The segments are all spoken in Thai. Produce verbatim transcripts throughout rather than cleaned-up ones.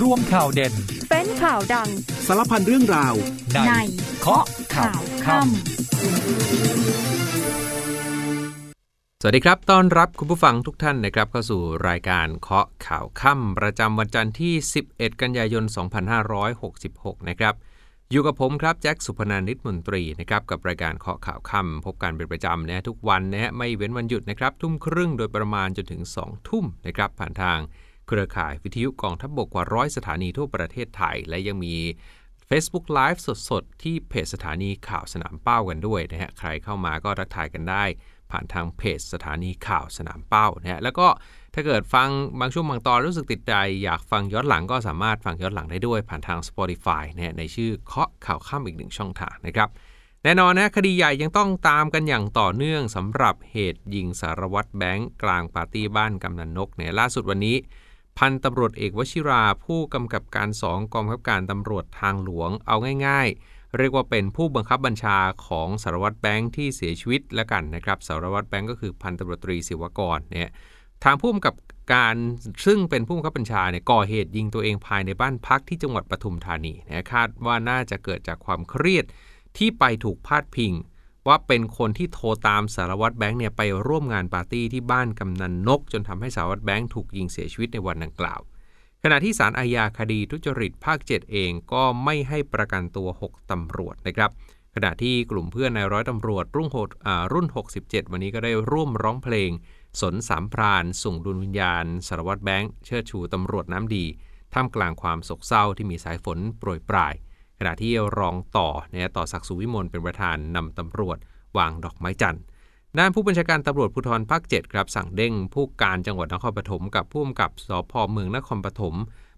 รวมข่าวเด่นเป็นข่าวดังสารพันเรื่องราวในเคาะข่าวค่ำสวัสดีครับต้อนรับคุณผู้ฟังทุกท่านนะครับเข้าสู่รายการเคาะข่าวค่ำประจำวันจันทร์ที่สิบเอ็ดกันยายนสองพันห้าร้อยหกสิบหกนะครับอยู่กับผมครับแจ็คสุพนันท์นิตมนตรีนะครับกับรายการเคาะข่าวค่ำพบกันเป็นประจำนะทุกวันนะไม่เว้นวันหยุดนะครับทุ่มครึ่งโดยประมาณจนถึงสองทุ่มนะครับผ่านทางเครือข่ายวิทยุกองทัพบกกว่าร้อยสถานีทั่วประเทศไทยและยังมี Facebook Live สดๆที่เพจสถานีข่าวสนามเป้ากันด้วยนะฮะใครเข้ามาก็ทักทายกันได้ผ่านทางเพจสถานีข่าวสนามเป้านะฮะแล้วก็ถ้าเกิดฟังบางช่วงบางตอนรู้สึกติดใจอยากฟังย้อนหลังก็สามารถฟังย้อนหลังได้ด้วยผ่านทาง Spotify นะฮะในชื่อเคาะข่าวค่ำอีกหนึ่งช่องทางนะครับแน่นอนนะคดีใหญ่ยังต้องตามกันอย่างต่อเนื่องสำหรับเหตุยิงสารวัตรแบงค์กลางปาร์ตี้บ้านกำนันนกเนี่ยล่าสุดวันนี้พันตำรวจเอกวชิราผู้กำกับการสองกองบังคับการตำรวจทางหลวงเอาง่ายๆเรียกว่าเป็นผู้บังคับบัญชาของสารวัตรแบงค์ที่เสียชีวิตแล้วกันนะครับสารวัตรแบงค์ก็คือพันตำรวจตรีศิวกรเนี่ยทางผู้กำกับการซึ่งเป็นผู้บังคับบัญชาเนี่ยก่อเหตุยิงตัวเองภายในบ้านพักที่จังหวัดปทุมธานีนะคาดว่าน่าจะเกิดจากความเครียดที่ไปถูกพาดพิงว่าเป็นคนที่โทรตามสารวัตรแบงค์เนี่ยไปร่วมงานปาร์ตี้ที่บ้านกำนันนกจนทำให้สารวัตรแบงค์ถูกยิงเสียชีวิตในวันดังกล่าวขณะที่ศาลอาญาคดีทุจริตภาคเจ็ดเองก็ไม่ให้ประกันตัวหกตำรวจนะครับขณะที่กลุ่มเพื่อนนายร้อยตำรวจรุ่งโหดรุ่นหกสิบเจ็ดวันนี้ก็ได้ร่วมร้องเพลงสนสามพรานส่งดวงวิญญาณสารวัตรแบงค์เชิดชูตำรวจน้ำดีท่ามกลางความโศกเศร้าที่มีสายฝนโปรยปรายขณะที่รองต่อเนี่ยต่อศักดิ์สุวิมลเป็นประธานนำตำรวจวางดอกไม้จันทร์ด้านผู้บัญชาการตำรวจภูธรภาคเจ็ดครับสั่งเด้งผู้การจังหวัดนครปฐมกับผู้กำกับสภ.เมืองนครปฐม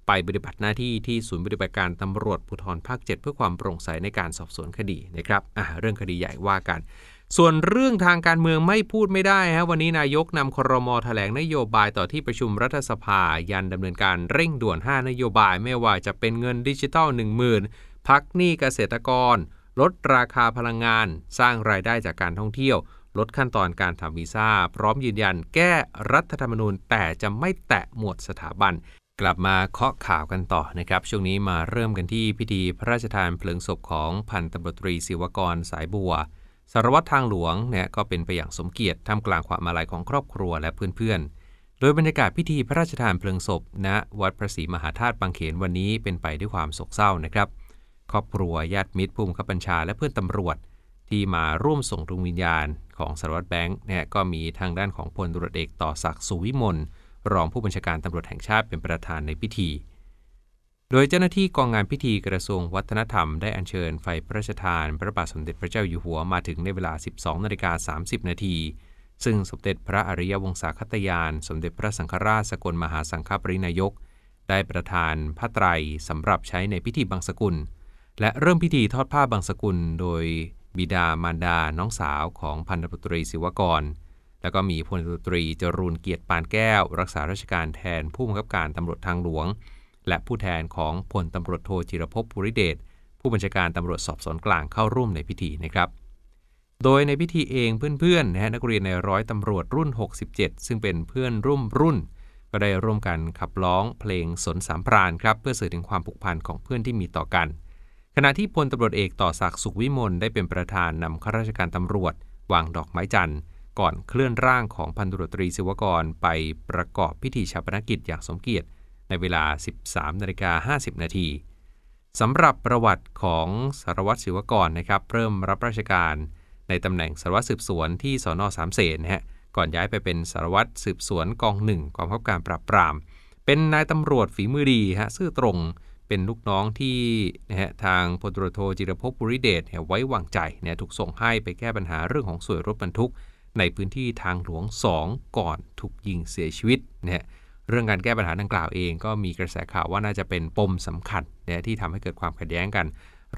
ไปปฏิบัติหน้าที่ที่ศูนย์ปฏิบัติการตำรวจภูธรภาคเจ็ดเพื่อความโปร่งใสในการสอบสวนคดีนะครับอ่ะเรื่องคดีใหญ่ว่ากันส่วนเรื่องทางการเมืองไม่พูดไม่ได้ฮะวันนี้นายกนำครม.แถลงนโยบายต่อที่ประชุมรัฐสภายันดำเนินการเร่งด่วนห้านโยบายไม่ว่าจะเป็นเงินดิจิทัล หนึ่งหมื่นพักหนี้เกษตรกรลดราคาพลังงานสร้างรายได้จากการท่องเที่ยวลดขั้นตอนการทำวีซ่าพร้อมยืนยันแก้รัฐธรรมนูญแต่จะไม่แตะหมวดสถาบันกลับมาเคาะข่าวกันต่อนะครับช่วงนี้มาเริ่มกันที่พิธีพระราชทานเพลิงศพของพันตำรวจตรีศิวกรสายบัวสารวัตรทางหลวงเนี่ยก็เป็นไปอย่างสมเกียรติท่ามกลางความอาลัยของครอบครัวและเพื่อนๆโดยบรรยากาศพิธีพระราชทานเพลิงศพณวัดพระศรีมหาธาตุบางเขนวันนี้เป็นไปด้วยความโศกเศร้านะครับครอบครัวญาติมิตรผู้บังคับบัญชาและเพื่อนตำรวจที่มาร่วมส่งดวงวิญญาณของสารวัตรแบงค์เนี่ยก็มีทางด้านของพลตำรวจเอกต่อศักดิ์สุวิมลรองผู้บัญชาการตำรวจแห่งชาติเป็นประธานในพิธีโดยเจ้าหน้าที่กองงานพิธีกระทรวงวัฒนธรรมได้อัญเชิญไฟพระราชทานพระบาทสมเด็จพระเจ้าอยู่หัวมาถึงในเวลา สิบสองนาฬิกาสามสิบนาทีซึ่งสมเด็จพระอริยวงศาคตยานสมเด็จพระสังฆราชสกลมหาสังฆปรินายกได้ประทานผ้าไตรสำหรับใช้ในพิธีบังสกุลและเริ่มพิธีทอดผ้าบางสกุลโดยบิดามารดาน้องสาวของพันตำรวจตรีศิวกรแล้วก็มีพลตำรวจตรีจรูนเกียรติปานแก้วรักษาราชการแทนผู้บังคับการตำรวจทางหลวงและผู้แทนของพลตำรวจโทจิรภพภูริเดชผู้บัญชาการตำรวจสอบสวนกลางเข้าร่วมในพิธีนะครับโดยในพิธีเองเพื่อนๆนะนักเรียนในร้อยตำรวจรุ่นหกสิบเจ็ดซึ่งเป็นเพื่อนร่วมรุ่นก็ได้ร่วมกันขับร้องเพลงสนสามพรานครับเพื่อสื่อถึงความผูกพันของเพื่อนที่มีต่อกันขณะที่พลตำรวจเอกต่อศักดิ์สุขวิมลได้เป็นประธานนำข้าราชการตำรวจวางดอกไม้จันทร์ก่อนเคลื่อนร่างของพันตำรวจตรีศิวกรไปประกอบพิธีชัปนกิจอย่างสมเกียรติในเวลา สิบสามนาฬิกาห้าสิบนาทีสำหรับประวัติของสารวัตรศิวกรนะครับเริ่มรับราชการในตำแหน่งสารวัตรสืบสวนที่สน.สามเสนนะฮะก่อนย้ายไปเป็นสารวัตรสืบสวนกองหนึ่งกองบังคับการปราบปรามเป็นนายตำรวจฝีมือดีฮะซื่อตรงเป็นลูกน้องที่นะฮะทางพลตำรวจโทจิรภพภูริเดชไว้วางใจเนี่ยถูกส่งให้ไปแก้ปัญหาเรื่องของสวยรถบรรทุกในพื้นที่ทางหลวงสองก่อนถูกยิงเสียชีวิตนะฮะเรื่องการแก้ปัญหาดังกล่าวเองก็มีกระแสข่าวว่าน่าจะเป็นปมสำคัญนะที่ทำให้เกิดความขัดแย้งกัน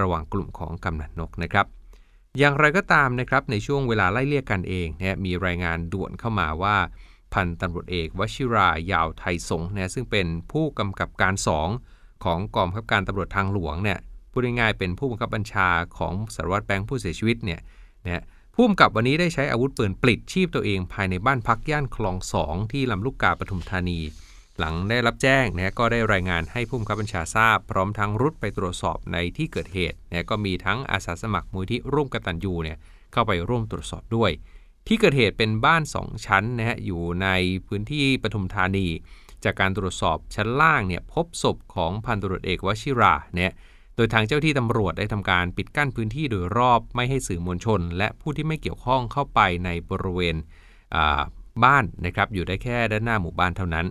ระหว่างกลุ่มของกำนันนกนะครับอย่างไรก็ตามนะครับในช่วงเวลาไล่เลี่ยกันเองนะมีรายงานด่วนเข้ามาว่าพันตำรวจเอกวชิรายาวไทยสงฆ์นะซึ่งเป็นผู้กำกับการสองของกองบังคับการตำรวจทางหลวงเนี่ยพูดง่ายๆเป็นผู้บังคับบัญชาของสารวัตรแบงค์ผู้เสียชีวิตเนี่ยนะผู้กำกับวันนี้ได้ใช้อาวุธปืนปลิดชีพตัวเองภายในบ้านพักย่านคลองสองที่ลำลูกกาปทุมธานี หลังได้รับแจ้งนะก็ได้รายงานให้ผู้บังคับบัญชาทราบพร้อมทั้งรุดไปตรวจสอบในที่เกิดเหตุนะก็มีทั้งอาสาสมัครมูลที่ร่วมกตัญญูเนี่ยเข้าไปร่วมตรวจสอบด้วยที่เกิดเหตุเป็นบ้านสองชั้นนะฮะอยู่ในพื้นที่ปทุมธานีจากการตรวจสอบชั้นล่างเนี่ยพบศพของพันตำรวจเอกวชิราเนี่ยโดยทางเจ้าที่ตำรวจได้ทำการปิดกั้นพื้นที่โดยรอบไม่ให้สื่อมวลชนและผู้ที่ไม่เกี่ยวข้องเข้าไปในบริเวณบ้านนะครับอยู่ได้แค่ด้านหน้าหมู่บ้านเท่านั้น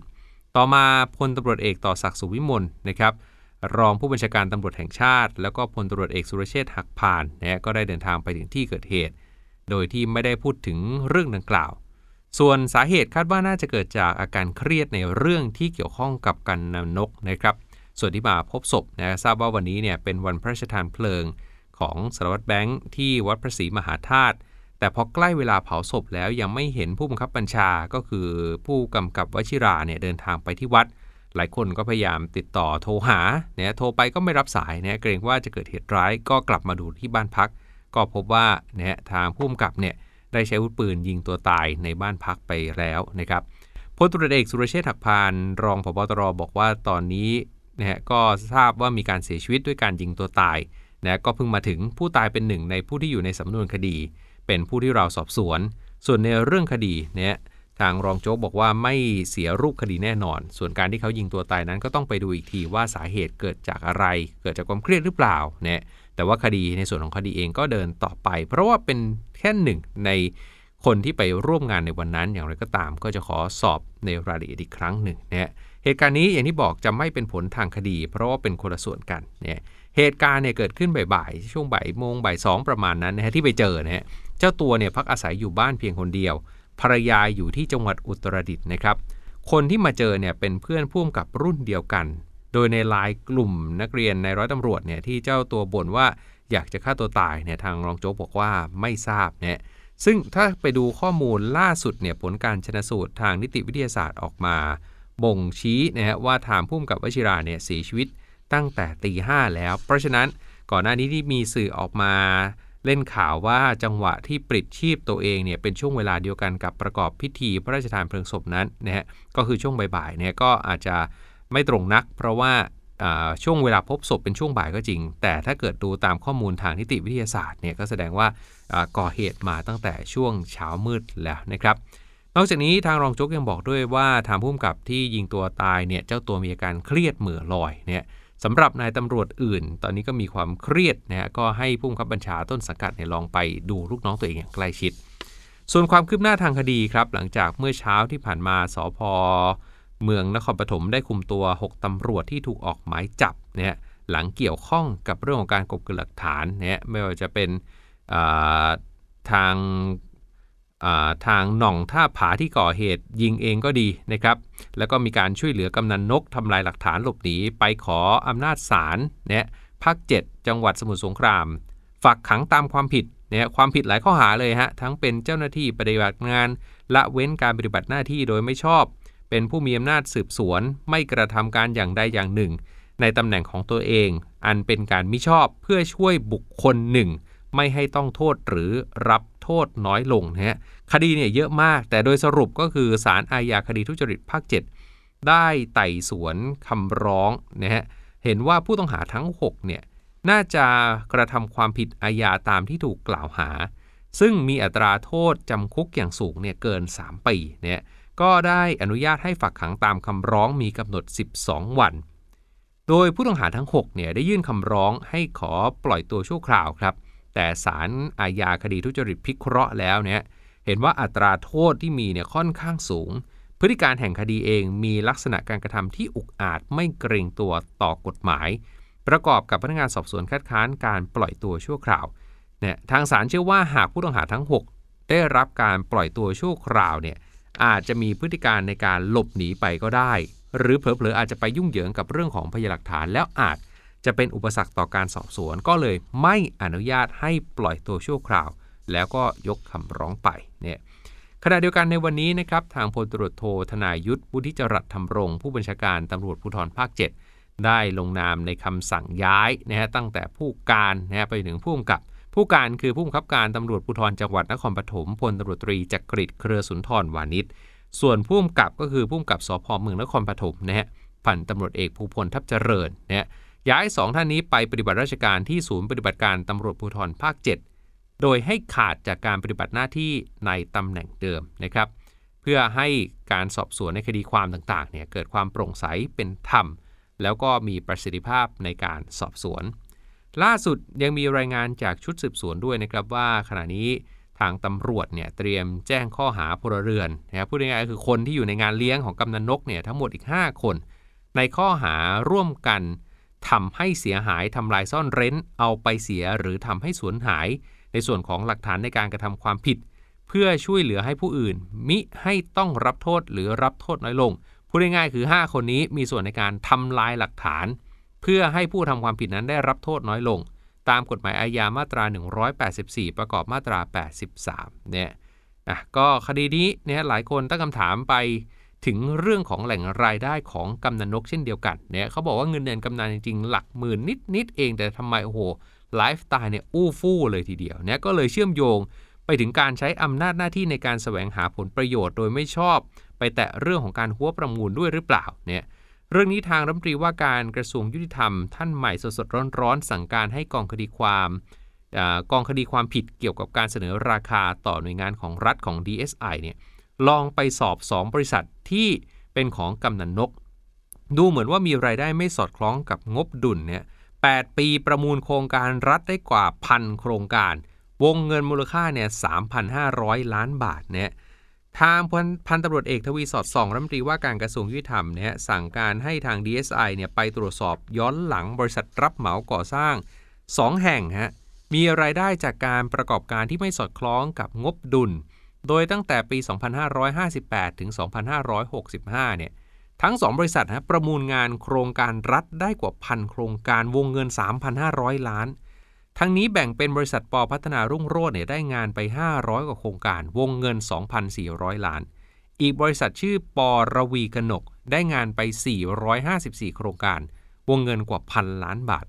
ต่อมาพลตำรวจเอกต่อศักดิ์สุขวิมลนะครับรองผู้บัญชาการตำรวจแห่งชาติแล้วก็พลตำรวจเอกสุรเชษฐ์หักพานเนี่ยก็ได้เดินทางไปถึงที่เกิดเหตุโดยที่ไม่ได้พูดถึงเรื่องดังกล่าวส่วนสาเหตุคาดว่าน่าจะเกิดจากอาการเครียดในเรื่องที่เกี่ยวข้องกับกำนันนกนะครับส่วนที่มาพบศพนะทราบว่าวันนี้เนี่ยเป็นวันพระราชทานเพลิงของสารวัตรแบงค์ที่วัดพระศรีมหาธาตุแต่พอใกล้เวลาเผาศพแล้วยังไม่เห็นผู้บังคับบัญชาก็คือผู้กำกับวชิราเนี่ยเดินทางไปที่วัดหลายคนก็พยายามติดต่อโทรหาเนี่ยโทรไปก็ไม่รับสายเนี่ยเกรงว่าจะเกิดเหตุร้ายก็กลับมาดูที่บ้านพักก็พบว่าเนี่ยทางผู้กำกับเนี่ยได้ใช้อาวุธปืนยิงตัวตายในบ้านพักไปแล้วนะครับพลตำรวจเอกสุรเชษฐ์หักพานรองผบ.ตร.บอกว่าตอนนี้นะก็ทราบว่ามีการเสียชีวิตด้วยการยิงตัวตายนะก็เพิ่งมาถึงผู้ตายเป็นหนึ่งในผู้ที่อยู่ในสำนวนคดีเป็นผู้ที่เราสอบสวนส่วนในเรื่องคดีเนี่ยทางรองโจ๊กบอกว่าไม่เสียรูปคดีแน่นอนส่วนการที่เขายิงตัวตายนั้นก็ต้องไปดูอีกทีว่าสาเหตุเกิดจากอะไรเกิดจากความเครียดหรือเปล่าเนี่ยแต่ว่าคดีในส่วนของคดีเองก็เดินต่อไปเพราะว่าเป็นแค่หนึ่งในคนที่ไปร่วมงานในวันนั้นอย่างไรก็ตามก็จะขอสอบในรายละเอียดอีกครั้งหนึ่งเนี่ยเหตุการณ์นี้อย่างที่บอกจะไม่เป็นผลทางคดีเพราะว่าเป็นคนละส่วนกันเนี่ยเหตุการณ์เนี่ยเกิดขึ้นบ่ายๆช่วงบ่ายโมงบ่ายสองประมาณนั้นนะฮะที่ไปเจอเนี่ยเจ้าตัวเนี่ยพักอาศัยอยู่บ้านเพียงคนเดียวภรรยาอยู่ที่จังหวัดอุตรดิตถ์นะครับคนที่มาเจอเนี่ยเป็นเพื่อนพ่วงกับรุ่นเดียวกันโดยในไลน์กลุ่มนักเรียนในร้อยตำรวจเนี่ยที่เจ้าตัวบ่นว่าอยากจะฆ่าตัวตายเนี่ยทางรองโจ๊กบอกว่าไม่ทราบเนี่ยซึ่งถ้าไปดูข้อมูลล่าสุดเนี่ยผลการชันสูตรทางนิติวิทยาศาสตร์ออกมาบ่งชี้นะฮะว่าทางผู้กำกับวชิราเนี่ยเสียชีวิตตั้งแต่ตีห้าแล้วเพราะฉะนั้นก่อนหน้านี้ที่มีสื่อออกมาเล่นข่าวว่าจังหวะที่ปลิดชีพตัวเองเนี่ยเป็นช่วงเวลาเดียวกันกับประกอบพิธีพระราชทานเพลิงศพนั้นนะฮะก็คือช่วงบ่ายๆเนี่ยก็อาจจะไม่ตรงนักเพราะว่าช่วงเวลาพบศพเป็นช่วงบ่ายก็จริงแต่ถ้าเกิดดูตามข้อมูลทางนิติวิทยาศาสตร์เนี่ยก็แสดงว่าก่อเหตุมาตั้งแต่ช่วงเช้ามืดแล้วนะครับนอกจากนี้ทางรองโจ๊กยังบอกด้วยว่าทางผู้กำกับที่ยิงตัวตายเนี่ยเจ้าตัวมีอาการเครียดเหม่อลอยเนี่ยสำหรับนายตำรวจอื่นตอนนี้ก็มีความเครียดนะฮะก็ให้ผู้บังคับบัญชาต้นสังกัดเนี่ยลองไปดูลูกน้องตัวเองอย่างใกล้ชิดส่วนความคืบหน้าทางคดีครับหลังจากเมื่อเช้าที่ผ่านมาสภ.เมืองนครปฐมได้คุมตัวหกตำรวจที่ถูกออกหมายจับเนี่ยหลังเกี่ยวข้องกับเรื่องของการกบเกลื่อนหลักฐานเนี่ยไม่ว่าจะเป็นทางทางหน่องท่าผาที่ก่อเหตุยิงเองก็ดีนะครับแล้วก็มีการช่วยเหลือกำนันนกทำลายหลักฐานหลบหนีไปขออำนาจศาลเนี่ยภาคเจ็ดจังหวัดสมุทรสงครามฝากขังตามความผิดเนี่ยความผิดหลายข้อหาเลยฮะทั้งเป็นเจ้าหน้าที่ปฏิบัติงานละเว้นการปฏิบัติหน้าที่โดยไม่ชอบเป็นผู้มีอำนาจสืบสวนไม่กระทำการอย่างใดอย่างหนึ่งในตำแหน่งของตัวเองอันเป็นการมิชอบเพื่อช่วยบุคคลหนึ่งไม่ให้ต้องโทษหรือรับโทษน้อยลงนะฮะคดีเนี่ยเยอะมากแต่โดยสรุปก็คือศาลอาญาคดีทุจริตภาคเจ็ดได้ไต่สวนคำร้องนะฮะเห็นว่าผู้ต้องหาทั้งหกเนี่ยน่าจะกระทำความผิดอาญาตามที่ถูกกล่าวหาซึ่งมีอัตราโทษจำคุกอย่างสูงเนี่ยเกินสามปีเนี่ยก็ได้อนุญาตให้ฝากขังตามคำร้องมีกำหนดสิบสองวันโดยผู้ต้องหาทั้งหกเนี่ยได้ยื่นคำร้องให้ขอปล่อยตัวชั่วคราวครับแต่ศาลอาญาคดีทุจริตพิเคราะห์แล้วเนี่ยเห็นว่าอัตราโทษที่มีเนี่ยค่อนข้างสูงพฤติการแห่งคดีเองมีลักษณะการกระทำที่อุกอาจไม่เกรงตัวต่อกฎหมายประกอบกับพนักงานสอบสวนคัดค้านการปล่อยตัวชั่วคราวเนี่ยทางศาลเชื่อว่าหากผู้ต้องหาทั้งหกได้รับการปล่อยตัวชั่วคราวเนี่ยอาจจะมีพฤติการในการหลบหนีไปก็ได้หรือเผลอๆอาจจะไปยุ่งเหยิงกับเรื่องของพยานหลักฐานแล้วอาจจะเป็นอุปสรรคต่อการสอบสวนก็เลยไม่อนุญาตให้ปล่อยตัวชั่วคราวแล้วก็ยกคำร้องไปเนี่ยขณะเดียวกันในวันนี้นะครับทางพลตำรวจโทธนายุทธวุฒิจรัสธรรมรงค์ผู้บัญชาการตำรวจภูธรภาคเจ็ดได้ลงนามในคำสั่งย้ายนะฮะตั้งแต่ผู้การนะฮะไปถึงผู้กำกับผู้การคือผู้บังคับการตำรวจภูธรจังหวัดนครปฐมพลตำรวจตรีจักริดเครือสุนทรวานิช ส่วนผู้กำกับก็คือผู้กำกับสภ.เมืองนครปฐมนะฮะพันตำรวจเอกภูพลทับเจริญนะฮะย้ายสองท่านนี้ไปปฏิบัติราชการที่ศูนย์ปฏิบัติการตำรวจภูธรภาคเจ็ดโดยให้ขาดจากการปฏิบัติหน้าที่ในตำแหน่งเดิมนะครับเพื่อให้การสอบสวนในคดีความต่างๆเนี่ยเกิดความโปร่งใสเป็นธรรมแล้วก็มีประสิทธิภาพในการสอบสวนล่าสุดยังมีรายงานจากชุดสืบสวนด้วยนะครับว่าขณะนี้ทางตำรวจเนี่ยเตรียมแจ้งข้อหาพลเรือนนะครับพูดง่ายๆคือคนที่อยู่ในงานเลี้ยงของกำนันนกเนี่ยทั้งหมดอีกห้าคนในข้อหาร่วมกันทำให้เสียหายทำลายซ่อนเร้นเอาไปเสียหรือทำให้สูญหายในส่วนของหลักฐานในการกระทำความผิดเพื่อช่วยเหลือให้ผู้อื่นมิให้ต้องรับโทษหรือรับโทษน้อยลงพูดง่ายๆคือห้าคนนี้มีส่วนในการทำลายหลักฐานเพื่อให้ผู้ทำความผิดนั้นได้รับโทษน้อยลงตามกฎหมายอาญามาตราหนึ่งร้อยแปดสิบสี่ประกอบมาตราแปดสิบสามเนี่ยนะก็คดีนี้เนี่ยหลายคนตั้งคำถามไปถึงเรื่องของแหล่งรายได้ของกำนันนกเช่นเดียวกันเนี่ยเขาบอกว่าเงินเดือนกำนันจริงๆหลักหมื่นนิดๆเองแต่ทำไมโอ้โหไลฟ์สไตล์เนี่ยอู้ฟู่เลยทีเดียวเนี่ยก็เลยเชื่อมโยงไปถึงการใช้อำนาจหน้าที่ในการแสวงหาผลประโยชน์โดยไม่ชอบไปแตะเรื่องของการหัวประมูลด้วยหรือเปล่าเนี่ยเรื่องนี้ทางรัฐมนตรีว่าการกระทรวงยุติธรรมท่านใหม่สดๆร้อนๆสั่งการให้กองคดีความกองคดีความผิดเกี่ยวกับการเสนอราคาต่อหน่วยงานของรัฐของ ดี เอส ไอ เนี่ยลองไปสอบสองบริษัทที่เป็นของกำนันนกดูเหมือนว่ามีรายได้ไม่สอดคล้องกับงบดุลเนี่ยแปดปีประมูลโครงการรัฐได้กว่าพันโครงการวงเงินมูลค่าเนี่ย สามพันห้าร้อย ล้านบาทเนี่ยทางพันตำรวจเอกทวีสอดส่องรัฐมนตรีว่าการกระทรวงยุติธรรมเนี่ยสั่งการให้ทาง ดี เอส ไอ เนี่ยไปตรวจสอบย้อนหลังบริษัทรับเหมาก่อสร้างสองแห่งฮะมีรายได้จากการประกอบการที่ไม่สอดคล้องกับงบดุลโดยตั้งแต่ปีสองพันห้าร้อยห้าสิบแปดถึงสองพันห้าร้อยหกสิบห้าเนี่ยทั้งสองบริษัทฮะประมูลงานโครงการรัฐได้กว่าพันโครงการวงเงิน สามพันห้าร้อย ล้านทั้งนี้แบ่งเป็นบริษัทป.พัฒนารุ่งโรจน์เนี่ยได้งานไปห้าร้อยกว่าโครงการวงเงิน สองพันสี่ร้อย ล้านอีกบริษัทชื่อป.รวีกนกได้งานไปสี่ร้อยห้าสิบสี่โครงการวงเงินกว่าพันล้านบาท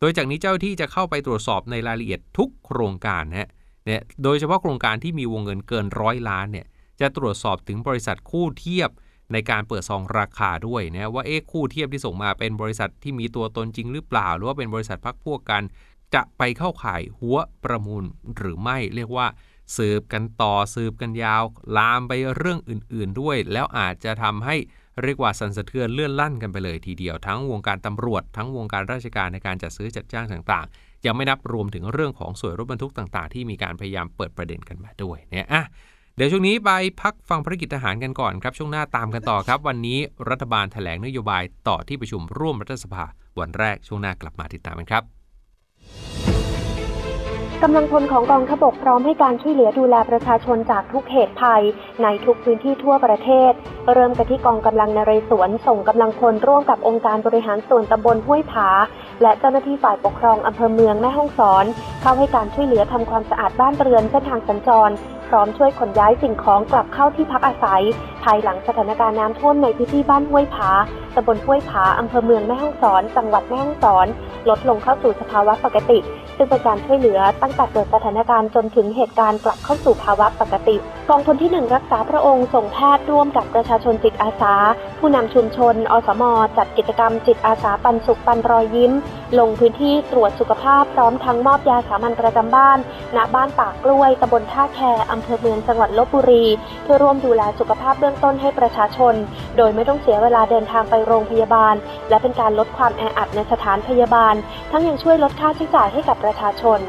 โดยจากนี้เจ้าที่จะเข้าไปตรวจสอบในรายละเอียดทุกโครงการฮะเนี่ยโดยเฉพาะโครงการที่มีวงเงินเกินหนึ่งร้อยล้านเนี่ยจะตรวจสอบถึงบริษัทคู่เทียบในการเปิดซองราคาด้วยนะว่าเอ๊ะคู่เทียบที่ส่งมาเป็นบริษัทที่มีตัวตนจริงหรือเปล่าหรือว่าเป็นบริษัทพรรคพวกกันจะไปเข้าข่ายหัวประมูลหรือไม่เรียกว่าสืบกันต่อสืบกันยาวลามไปเรื่องอื่นๆด้วยแล้วอาจจะทำให้เรียกว่าสั่นสะเทือนเลื่อนลั่นกันไปเลยทีเดียวทั้งวงการตำรวจทั้งวงการราชการในการจัดซื้อจัดจ้างต่างๆยังไม่นับรวมถึงเรื่องของสวยรถบรรทุกต่างๆที่มีการพยายามเปิดประเด็นกันมาด้วยเนี่ยอ่ะเดี๋ยวช่วงนี้ไปพักฟังภารกิจทหารกันก่อนครับช่วงหน้าตามกันต่อครับวันนี้รัฐบาลแถลงนโยบายต่อที่ประชุมร่วมรัฐสภาวันแรกช่วงหน้ากลับมาติดตามกันครับกำลังพลของกองทัพบกพร้อมให้การช่วยเหลือดูแลประชาชนจากทุกเหตุภัยในทุกพื้นที่ทั่วประเทศเริ่มกันที่กองกำลังนเรศวรส่งกำลังพลร่วมกับองค์การบริหารส่วนตำบลห้วยผาและเจ้าหน้าที่ฝ่ายปกครองอำเภอเมืองแม่ฮ่องสอนเข้าให้การช่วยเหลือทำความสะอาดบ้านเรือนเส้นทางสัญจรพร้อมช่วยขนย้ายสิ่งของกลับเข้าที่พักอาศัยภายหลังสถานการณ์น้ำท่วมในพื้นที่บ้านห้วยผาตำบลห้วยผาอำเภอเมืองแม่ฮ่องสอนจังหวัดแม่ฮ่องสอนลดลงเข้าสู่สภาวะปกติซึ่งเป็นการช่วยเหลือตั้งแต่เกิดสถานการณ์จนถึงเหตุการณ์กลับเข้าสู่ภาวะปกติกองพลที่หนึ่งรักษาพระองค์ส่งแพทย์ร่วมกับประชาชนจิตอาสาผู้นำชุมชนอสม.จัดกิจกรรมจิตอาสาปันสุขปันรอยยิ้มลงพื้นที่ตรวจสุขภาพพร้อมทั้งมอบยาสามัญประจำบ้านณบ้านปากกล้วยตำบลท่าแคอำเภอเมืองจังหวัดลพบุรีเพื่อร่วมดูแลสุขภาพเบื้องต้นให้ประชาชนโดยไม่ต้องเสียเวลาเดินทางไปโรงพยาบาลและเป็นการลดความแออัดในสถานพยาบาลทั้งยังช่วยลดค่าใช้จ่ายให้กับประชาชน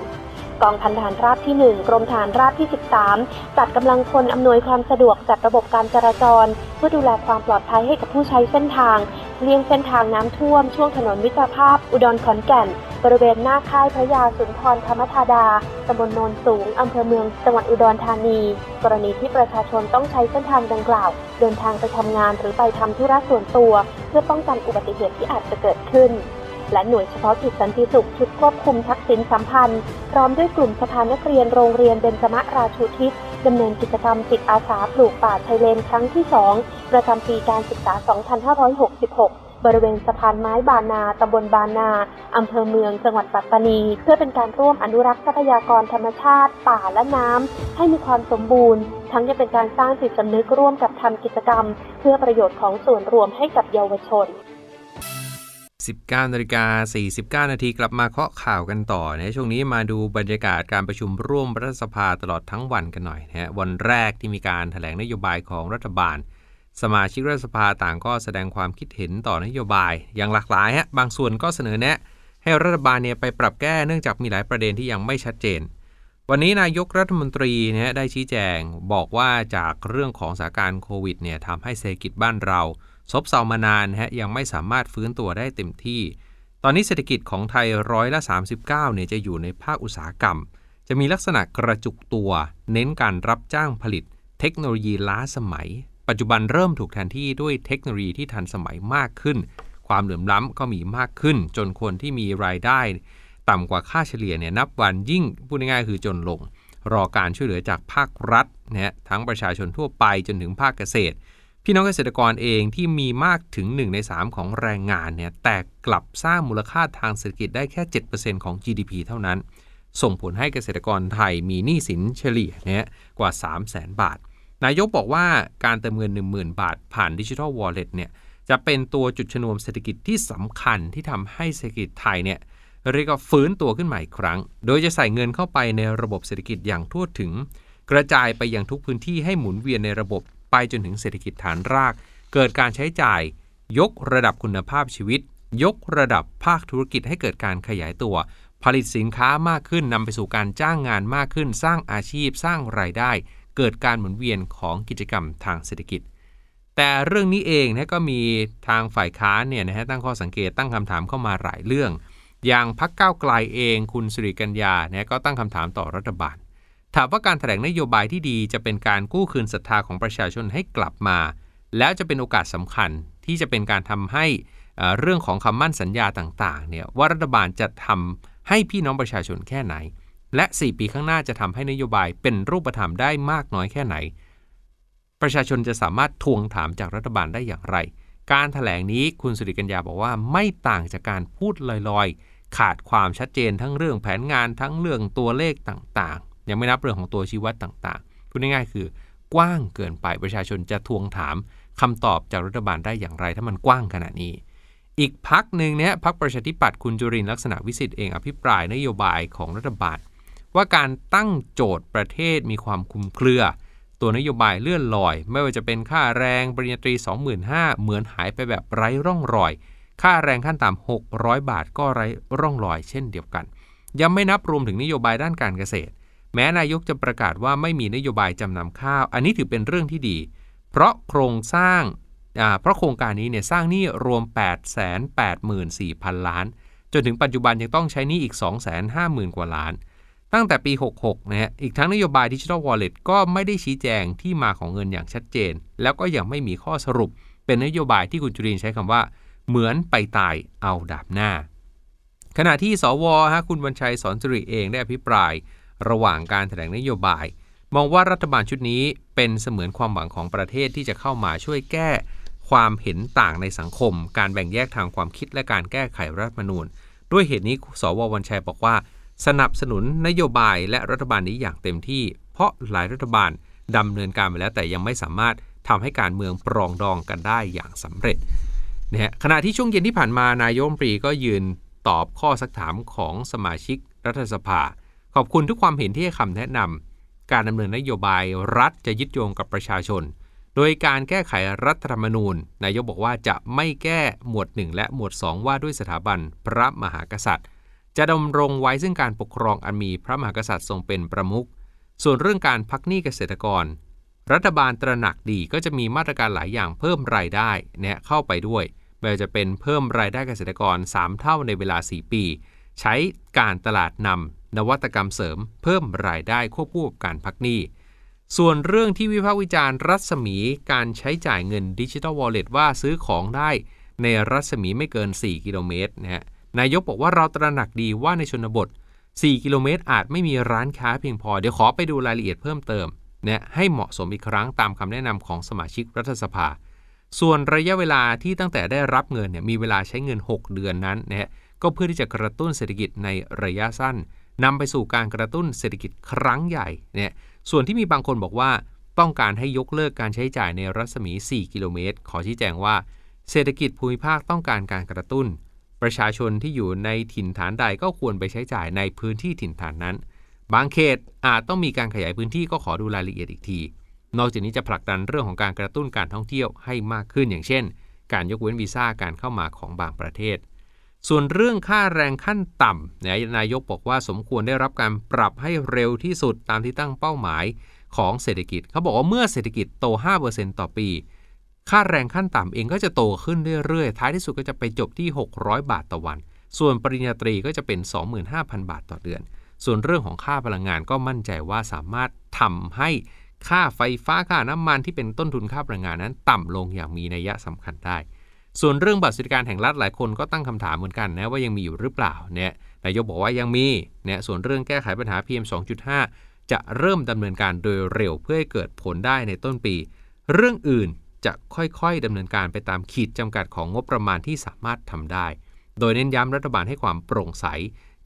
กองพันทหารราบที่หนึ่งกรมทหารราบที่สิบสามจัดกำลังพลอำนวยความสะดวกจัดระบบการจราจรเพื่อดูแลความปลอดภัยให้กับผู้ใช้เส้นทางเลี่ยงเส้นทางน้ำท่วมช่วงถนนมิตรภาพอุดรขอนแก่นบริเวณหน้าค่ายพระยาสุนทรธรรมธาดาตำบลโนนสูงอำเภอเมืองจังหวัดอุดรธานีกรณีที่ประชาชนต้องใช้เส้นทางดังกล่าวเดินทางไปทำงานหรือไปทำธุระส่วนตัวเพื่อป้องกันอุบัติเหตุที่อาจจะเกิดขึ้นและหน่วยเฉพาะกิจสันติสุขชุดควบคุมทักษิณสัมพันธ์พร้อมด้วยกลุ่มสภานักเรียนโรงเรียนเบญจมราชูทิศดำเนินกิจกรรมจิตอาสาปลูกป่าชายเลนครั้งที่สองประจำปีการศึกษา สองพันห้าร้อยหกสิบหก บริเวณสะพานไม้บานาตำบลบานาอำเภอเมืองจังหวัดปัตตานีเพื่อเป็นการร่วมอนุรักษ์ทรัพยากรธรรมชาติป่าและน้ำให้มีความสมบูรณ์ทั้งยังเป็นการสร้างจิตสำนึกร่วมกับทำกิจกรรมเพื่อประโยชน์ของส่วนรวมให้กับเยาวชนสิบเก้านาฬิกาสี่สิบเก้านาทีกลับมาเคาะข่าวกันต่อนะช่วงนี้มาดูบรรยากาศการประชุมร่วมรัฐสภาตลอดทั้งวันกันหน่อยนะฮะวันแรกที่มีการแถลงนโยบายของรัฐบาลสมาชิกรัฐสภาต่างก็แสดงความคิดเห็นต่อนโยบายอย่างหลากหลายฮะบางส่วนก็เสนอแนะให้รัฐบาลเนี่ยไปปรับแก้เนื่องจากมีหลายประเด็นที่ยังไม่ชัดเจนวันนี้นายกรัฐมนตรีนะฮะได้ชี้แจงบอกว่าจากเรื่องของสถานการณ์โควิดเนี่ยทำให้เศรษฐกิจบ้านเราซบเซามานานฮะยังไม่สามารถฟื้นตัวได้เต็มที่ตอนนี้เศรษฐกิจของไทยร้อยละสามสิบเก้าเนี่ยจะอยู่ในภาคอุตสาหกรรมจะมีลักษณะกระจุกตัวเน้นการรับจ้างผลิตเทคโนโลยีล้าสมัยปัจจุบันเริ่มถูกแทนที่ด้วยเทคโนโลยีที่ทันสมัยมากขึ้นความเหลื่อมล้ำก็มีมากขึ้นจนคนที่มีรายได้ต่ำกว่าค่าเฉลี่ยเนี่ยนับวันยิ่งพูดง่ายๆคือจนลงรอการช่วยเหลือจากภาครัฐนะฮะทั้งประชาชนทั่วไปจนถึงภาคเกษตรพี่น้องเกษตรกรเองที่มีมากถึงหนึ่งในสามของแรงงานเนี่ยแต่กลับสร้างมูลค่าทางเศรษฐกิจได้แค่ เจ็ดเปอร์เซ็นต์ ของ จี ดี พี เท่านั้นส่งผลให้เกษตรกรไทยมีหนี้สินเฉลี่ยเนี่ยกว่า สามแสนบาทนายกบอกว่าการเติมเงิน หนึ่งหมื่นบาทผ่าน Digital Wallet เนี่ยจะเป็นตัวจุดชนวนเศรษฐกิจที่สำคัญที่ทำให้เศรษฐกิจไทยเนี่ยเรียกว่าฟื้นตัวขึ้นใหม่อีกครั้งโดยจะใส่เงินเข้าไปในระบบเศรษฐกิจอย่างทั่วถึงกระจายไปยังทุกพื้นที่ให้หมุนเวียนในระบบไปจนถึงเศรษฐกิจฐานรากเกิดการใช้จ่ายยกระดับคุณภาพชีวิตยกระดับภาคธุรกิจให้เกิดการขยายตัวผลิตสินค้ามากขึ้นนำไปสู่การจ้างงานมากขึ้นสร้างอาชีพสร้างรายได้เกิดการหมุนเวียนของกิจกรรมทางเศรษฐกิจแต่เรื่องนี้เองนะก็มีทางฝ่ายค้านเนี่ยนะฮะตั้งข้อสังเกตตั้งคำถามเข้ามาหลายเรื่องอย่างพรรคก้าวไกลเองคุณสิริกัญญาเนี่ยก็ตั้งคำถามต่อรัฐบาลถามว่าการแถลงนโยบายที่ดีจะเป็นการกู้คืนศรัทธาของประชาชนให้กลับมาแล้วจะเป็นโอกาสสำคัญที่จะเป็นการทำให้เรื่องของคำมั่นสัญญาต่างๆเนี่ยว่ารัฐบาลจะทำให้พี่น้องประชาชนแค่ไหนและสี่ปีข้างหน้าจะทำให้นโยบายเป็นรูปธรรมได้มากน้อยแค่ไหนประชาชนจะสามารถทวงถามจากรัฐบาลได้อย่างไรการแถลงนี้คุณสิริกัญญาบอกว่าไม่ต่างจากการพูดลอยๆขาดความชัดเจนทั้งเรื่องแผนงานทั้งเรื่องตัวเลขต่างๆยังไม่นับเรื่องของตัวชี้วัดต่างๆพูดง่ายๆคือกว้างเกินไปประชาชนจะทวงถามคำตอบจากรัฐบาลได้อย่างไรถ้ามันกว้างขนาดนี้อีกพักหนึ่งเนี่ยพรรคประชาธิปัตย์คุณจุรินทร์ลักษณะวิสิทธิ์เองอภิปรายนโยบายของรัฐบาลว่าการตั้งโจทย์ประเทศมีความคลุมเครือตัวนโยบายเลื่อนลอยไม่ว่าจะเป็นค่าแรงปริญญาตรี สองหมื่นห้าพัน เหมือนหายไปแบบไร้ร่องรอยค่าแรงขั้นต่ำหกร้อยบาทก็ไร้ร่องรอยเช่นเดียวกันยังไม่นับรวมถึงนโยบายด้านการเกษตรแม้นายกจะประกาศว่าไม่มีนโยบายจำนำข้าวอันนี้ถือเป็นเรื่องที่ดีเพราะโครงสร้างอ่าเพราะโครงการนี้เนี่ยสร้างหนี้รวม แปดแสนแปดหมื่นสี่พันล้านจนถึงปัจจุบันยังต้องใช้หนี้อีก สองแสนห้าหมื่นกว่าล้านตั้งแต่ปีหกหกนะฮะอีกทั้งนโยบาย Digital Wallet ก็ไม่ได้ชี้แจงที่มาของเงินอย่างชัดเจนแล้วก็ยังไม่มีข้อสรุปเป็นนโยบายที่คุณจุรินทร์ใช้คำว่าเหมือนไปตายเอาดาบหน้าขณะที่สวฮะคุณวรรณชัยสอนสิริเองได้อภิปรายระหว่างการแถลงนโยบายมองว่ารัฐบาลชุดนี้เป็นเสมือนความหวังของประเทศที่จะเข้ามาช่วยแก้ความเห็นต่างในสังคมการแบ่งแยกทางความคิดและการแก้ไขรัฐธรรมนูญด้วยเหตุนี้สว.วรรณชัยบอกว่าสนับสนุนนโยบายและรัฐบาลนี้อย่างเต็มที่เพราะหลายรัฐบาลดำเนินการไปแล้วแต่ยังไม่สามารถทำให้การเมืองปรองดองกันได้อย่างสำเร็จนะฮะขณะที่ช่วงเย็นที่ผ่านมานายกรัฐมนตรีก็ยืนตอบข้อซักถามของสมาชิกรัฐสภาขอบคุณทุกความเห็นที่ให้คำแนะนำการดำเนินนโยบายรัฐจะยึดโยงกับประชาชนโดยการแก้ไขรัฐธรรมนูญนายกบอกว่าจะไม่แก้หมวดหนึ่งและหมวดสองว่าด้วยสถาบันพระมหากษัตริย์จะดำรงไว้ซึ่งการปกครองอันมีพระมหากษัตริย์ทรงเป็นประมุขส่วนเรื่องการพักหนี้เกษตรกรรัฐบาลตระหนักดีก็จะมีมาตรการหลายอย่างเพิ่มรายได้เนี่ยเข้าไปด้วยไม่ว่าจะเป็นเพิ่มรายได้เกษตรกรสามเท่าในเวลาสี่ปีใช้การตลาดนำนวัตกรรมเสริมเพิ่มรายได้ควบคู่กับการพักหนี้ส่วนเรื่องที่วิพากษ์วิจารณ์รัศมีการใช้จ่ายเงิน Digital Wallet ว่าซื้อของได้ในรัศมีไม่เกินสี่กิโลเมตรนะฮะนายกบอกว่าเราตระหนักดีว่าในชนบทสี่กิโลเมตรอาจไม่มีร้านค้าเพียงพอเดี๋ยวขอไปดูรายละเอียดเพิ่มเติมนะให้เหมาะสมอีกครั้งตามคำแนะนำของสมาชิกรัฐสภา ส่วนระยะเวลาที่ตั้งแต่ได้รับเงินเนี่ยมีเวลาใช้เงินหกเดือนนั้นนะฮะก็เพื่อที่จะกระตุ้นเศรษฐกิจในระยะสั้นนำไปสู่การกระตุ้นเศรษฐกิจครั้งใหญ่เนี่ยส่วนที่มีบางคนบอกว่าต้องการให้ยกเลิกการใช้จ่ายในรัศมีสี่กิโลเมตรขอชี้แจงว่าเศรษฐกิจภูมิภาคต้องการการกระตุ้นประชาชนที่อยู่ในถิ่นฐานใดก็ควรไปใช้จ่ายในพื้นที่ถิ่นฐานนั้นบางเขตอาจต้องมีการขยายพื้นที่ก็ขอดูรายละเอียดอีกทีนอกจากนี้จะผลักดันเรื่องของการกระตุ้นการท่องเที่ยวให้มากขึ้นอย่างเช่นการยกเว้นวีซ่าการเข้ามาของบางประเทศส่วนเรื่องค่าแรงขั้นต่ำนายกบอกว่าสมควรได้รับการปรับให้เร็วที่สุดตามที่ตั้งเป้าหมายของเศรษฐกิจเขาบอกว่าเมื่อเศรษฐกิจโต ห้าเปอร์เซ็นต์ ต่อปีค่าแรงขั้นต่ำเองก็จะโตขึ้นเรื่อยๆท้ายที่สุดก็จะไปจบที่หกร้อยบาทต่อวันส่วนปริญญาตรีก็จะเป็น สองหมื่นห้าพันบาทต่อเดือนส่วนเรื่องของค่าพลังงานก็มั่นใจว่าสามารถทำให้ค่าไฟฟ้าค่าน้ำมันที่เป็นต้นทุนค่าพลังงานนั้นต่ำลงอย่างมีนัยสำคัญได้ส่วนเรื่องบัตรสวัสดิการแห่งรัฐหลายคนก็ตั้งคำถามเหมือนกันนะว่ายังมีอยู่หรือเปล่าเนี่ยนายกบอกว่ายังมีเนี่ยส่วนเรื่องแก้ไขปัญหา พี เอ็ม สองจุดห้า จะเริ่มดำเนินการโดยเร็วเพื่อให้เกิดผลได้ในต้นปีเรื่องอื่นจะค่อยๆดำเนินการไปตามขีดจำกัดของงบประมาณที่สามารถทำได้โดยเน้นย้ำรัฐบาลให้ความโปร่งใส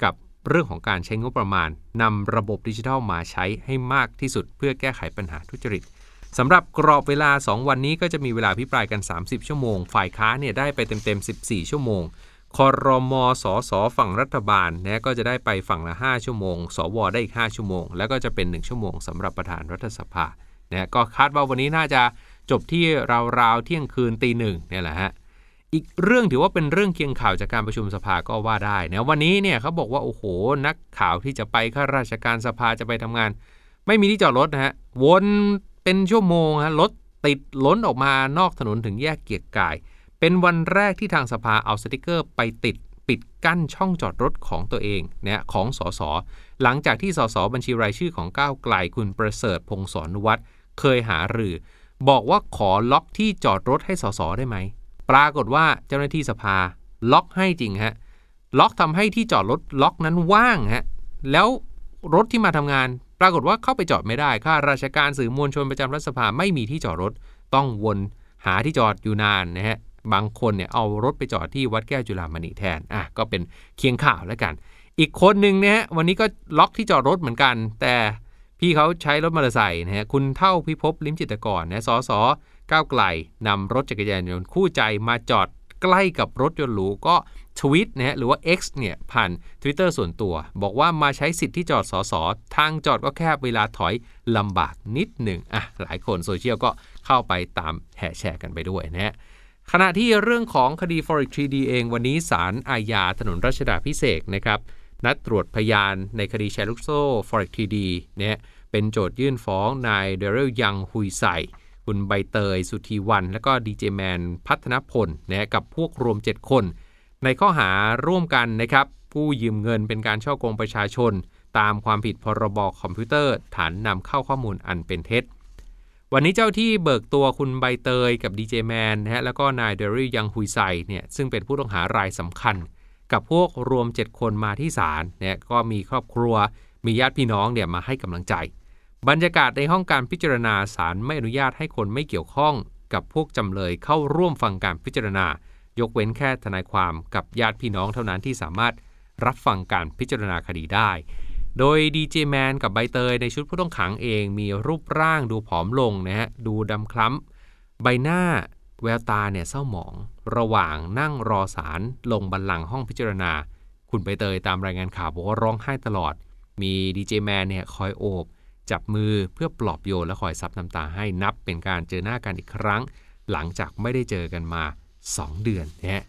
กับเรื่องของการใช้งบประมาณนำระบบดิจิทัลมาใช้ให้มากที่สุดเพื่อแก้ไขปัญหาทุจริตสำหรับกรอบเวลาสองวันนี้ก็จะมีเวลาพิปรายกันสามสิบชั่วโมงฝ่ายค้าเนี่ยได้ไปเต็มๆสิบสี่ชั่วโมงครม.สส.ฝั่งรัฐบาลนะก็จะได้ไปฝั่งละห้าชั่วโมงสว.ได้อีกห้าชั่วโมงแล้วก็จะเป็นหนึ่งชั่วโมงสำหรับประธานรัฐสภานะก็คาดว่าวันนี้น่าจะจบที่ราวๆเที่ยงคืนตีหนึ่งเนี่ยแหละฮะอีกเรื่องถือว่าเป็นเรื่องเคียงข่าวจากการประชุมสภาก็ว่าได้นะวันนี้เนี่ยเขาบอกว่าโอ้โหนักข่าวที่จะไปข้าราชการสภาจะไปทำงานไม่มีที่จอดรถนะฮะวนเป็นชั่วโมงฮะรถติดล้นออกมานอกถนนถึงแยกเกียรติกายเป็นวันแรกที่ทางสภาเอาสติกเกอร์ไปติดปิดกั้นช่องจอดรถของตัวเองนะของสสหลังจากที่สสบัญชีรายชื่อของก้าวไกลคุณประเสริฐพงศ์สอนนุวัฒน์เคยหารือบอกว่าขอล็อกที่จอดรถให้สสได้ไหมปรากฏว่าเจ้าหน้าที่สภาล็อกให้จริงฮะล็อกทำให้ที่จอดรถล็อกนั้นว่างฮะแล้วรถที่มาทำงานปรากฏว่าเข้าไปจอดไม่ได้ข้าราชการสื่อมวลชนประจำรัฐสภาไม่มีที่จอดรถต้องวนหาที่จอดอยู่นานนะฮะบางคนเนี่ยเอารถไปจอดที่วัดแก้วจุฬามณีแทนอ่ะก็เป็นเคียงข่าวแล้วกันอีกคนหนึ่งเนี่ยวันนี้ก็ล็อกที่จอดรถเหมือนกันแต่พี่เขาใช้รถมอเตอร์ไซค์นะฮะคุณเท่าพิภพลิ้มจิตรกรนะสสก้าวไกลนำรถจักรยานยนต์คู่ใจมาจอดใกล้กับรถยนต์หรูก็ทวิตนะฮะหรือว่า X เนี่ยผ่าน Twitter ส่วนตัวบอกว่ามาใช้สิทธิ์ที่จอดสสทางจอดก็แคบเวลาถอยลำบากนิดหนึ่งอ่ะหลายคนโซเชียลก็เข้าไปตามแห่แชร์กันไปด้วยนะฮะขณะที่เรื่องของคดี Forex ทรี ดี เองวันนี้ศาลอาญาถนนรัชดาภิเษกนะครับนัดตรวจพยานในคดีแชร์ลูกโซ่ Forex ทรี ดี เนี่ยเป็นโจทยื่นฟ้องนายเดเรลยังฮุยไซคุณใบเตยสุธีวรรณและก็ดีเจแมนพัฒนพลนะกับพวกรวมเจ็ดคนในข้อหาร่วมกันนะครับผู้ยืมเงินเป็นการช่อโกงประชาชนตามความผิดพรบคอมพิวเตอร์ฐานนำเข้าข้อมูลอันเป็นเท็จวันนี้เจ้าที่เบิกตัวคุณใบเตยกับดีเจแมนนะฮะแล้วก็นายเดเรลยังฮุยไซเนี่ยซึ่งเป็นผู้ต้องหารายสำคัญกับพวกรวมเจ็ดคนมาที่ศาลเนี่ยก็มีครอบครัวมีญาติพี่น้องเนี่ยมาให้กำลังใจบรรยากาศในห้องการพิจารณาศาลไม่อนุญาตให้คนไม่เกี่ยวข้องกับพวกจำเลยเข้าร่วมฟังการพิจารณายกเว้นแค่ทนายความกับญาติพี่น้องเท่านั้นที่สามารถรับฟังการพิจารณาคดีได้โดยดีเจแมนกับใบเตยในชุดผู้ต้องขังเองมีรูปร่างดูผอมลงนะฮะดูดำคล้ำใบหน้าแววตาเนี่ยเศร้าหมองระหว่างนั่งรอศาลลงบัลลังก์ห้องพิจารณาคุณใบเตยตามรายงานข่าวบอกว่าร้องไห้ตลอดมีดีเจแมนเนี่ยคอยโอบจับมือเพื่อปลอบโยนและคอยซับน้ำตาให้นับเป็นการเจอหน้ากันอีกครั้งหลังจากไม่ได้เจอกันมาสองเดือนนะ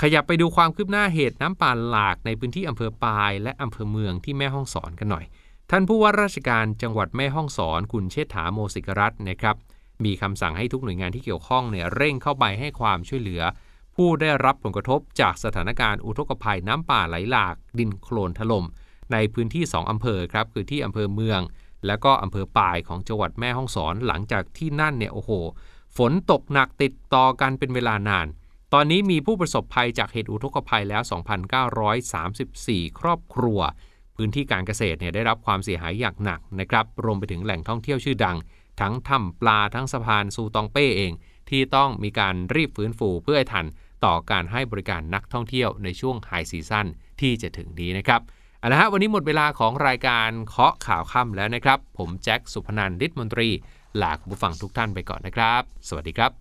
ขยับไปดูความคืบหน้าเหตุน้ำป่าหลากในพื้นที่อำเภอปายและอำเภอเมืองที่แม่ฮ่องสอนกันหน่อยท่านผู้ว่าราชการจังหวัดแม่ฮ่องสอนคุณเชษฐาโมศิกรัตน์นะครับมีคำสั่งให้ทุกหน่วยงานที่เกี่ยวข้องเนี่ยเร่งเข้าไปให้ความช่วยเหลือผู้ได้รับผลกระทบจากสถานการณ์อุทกภัยน้ำป่าไหลหลากดินโคลนถล่มในพื้นที่สองอำเภอครับคือที่อำเภอเมืองแล้วก็อำเภอปายของจังหวัดแม่ฮ่องสอนหลังจากที่นั่นเนี่ยโอ้โหฝนตกหนักติดต่อกันเป็นเวลานานตอนนี้มีผู้ประสบภัยจากเหตุอุทกภัยแล้ว สองพันเก้าร้อยสามสิบสี่ ครอบครัวพื้นที่การเกษตรเนี่ยได้รับความเสียหายอย่างหนักนะครับรวมไปถึงแหล่งท่องเที่ยวชื่อดังทั้งถ้ำปลาทั้งสะพานซูตองเป้เอง ที่ต้องมีการรีบฟื้นฟูเพื่อให้ทันต่อการให้บริการนักท่องเที่ยวในช่วงไฮซีซั่นที่จะถึงนี้นะครับเอาละฮะวันนี้หมดเวลาของรายการเคาะข่าวค่ำแล้วนะครับผมแจ็คสุพนันท์ ฤทธิ์มนตรีลาคุณผู้ฟังทุกท่านไปก่อนนะครับสวัสดีครับ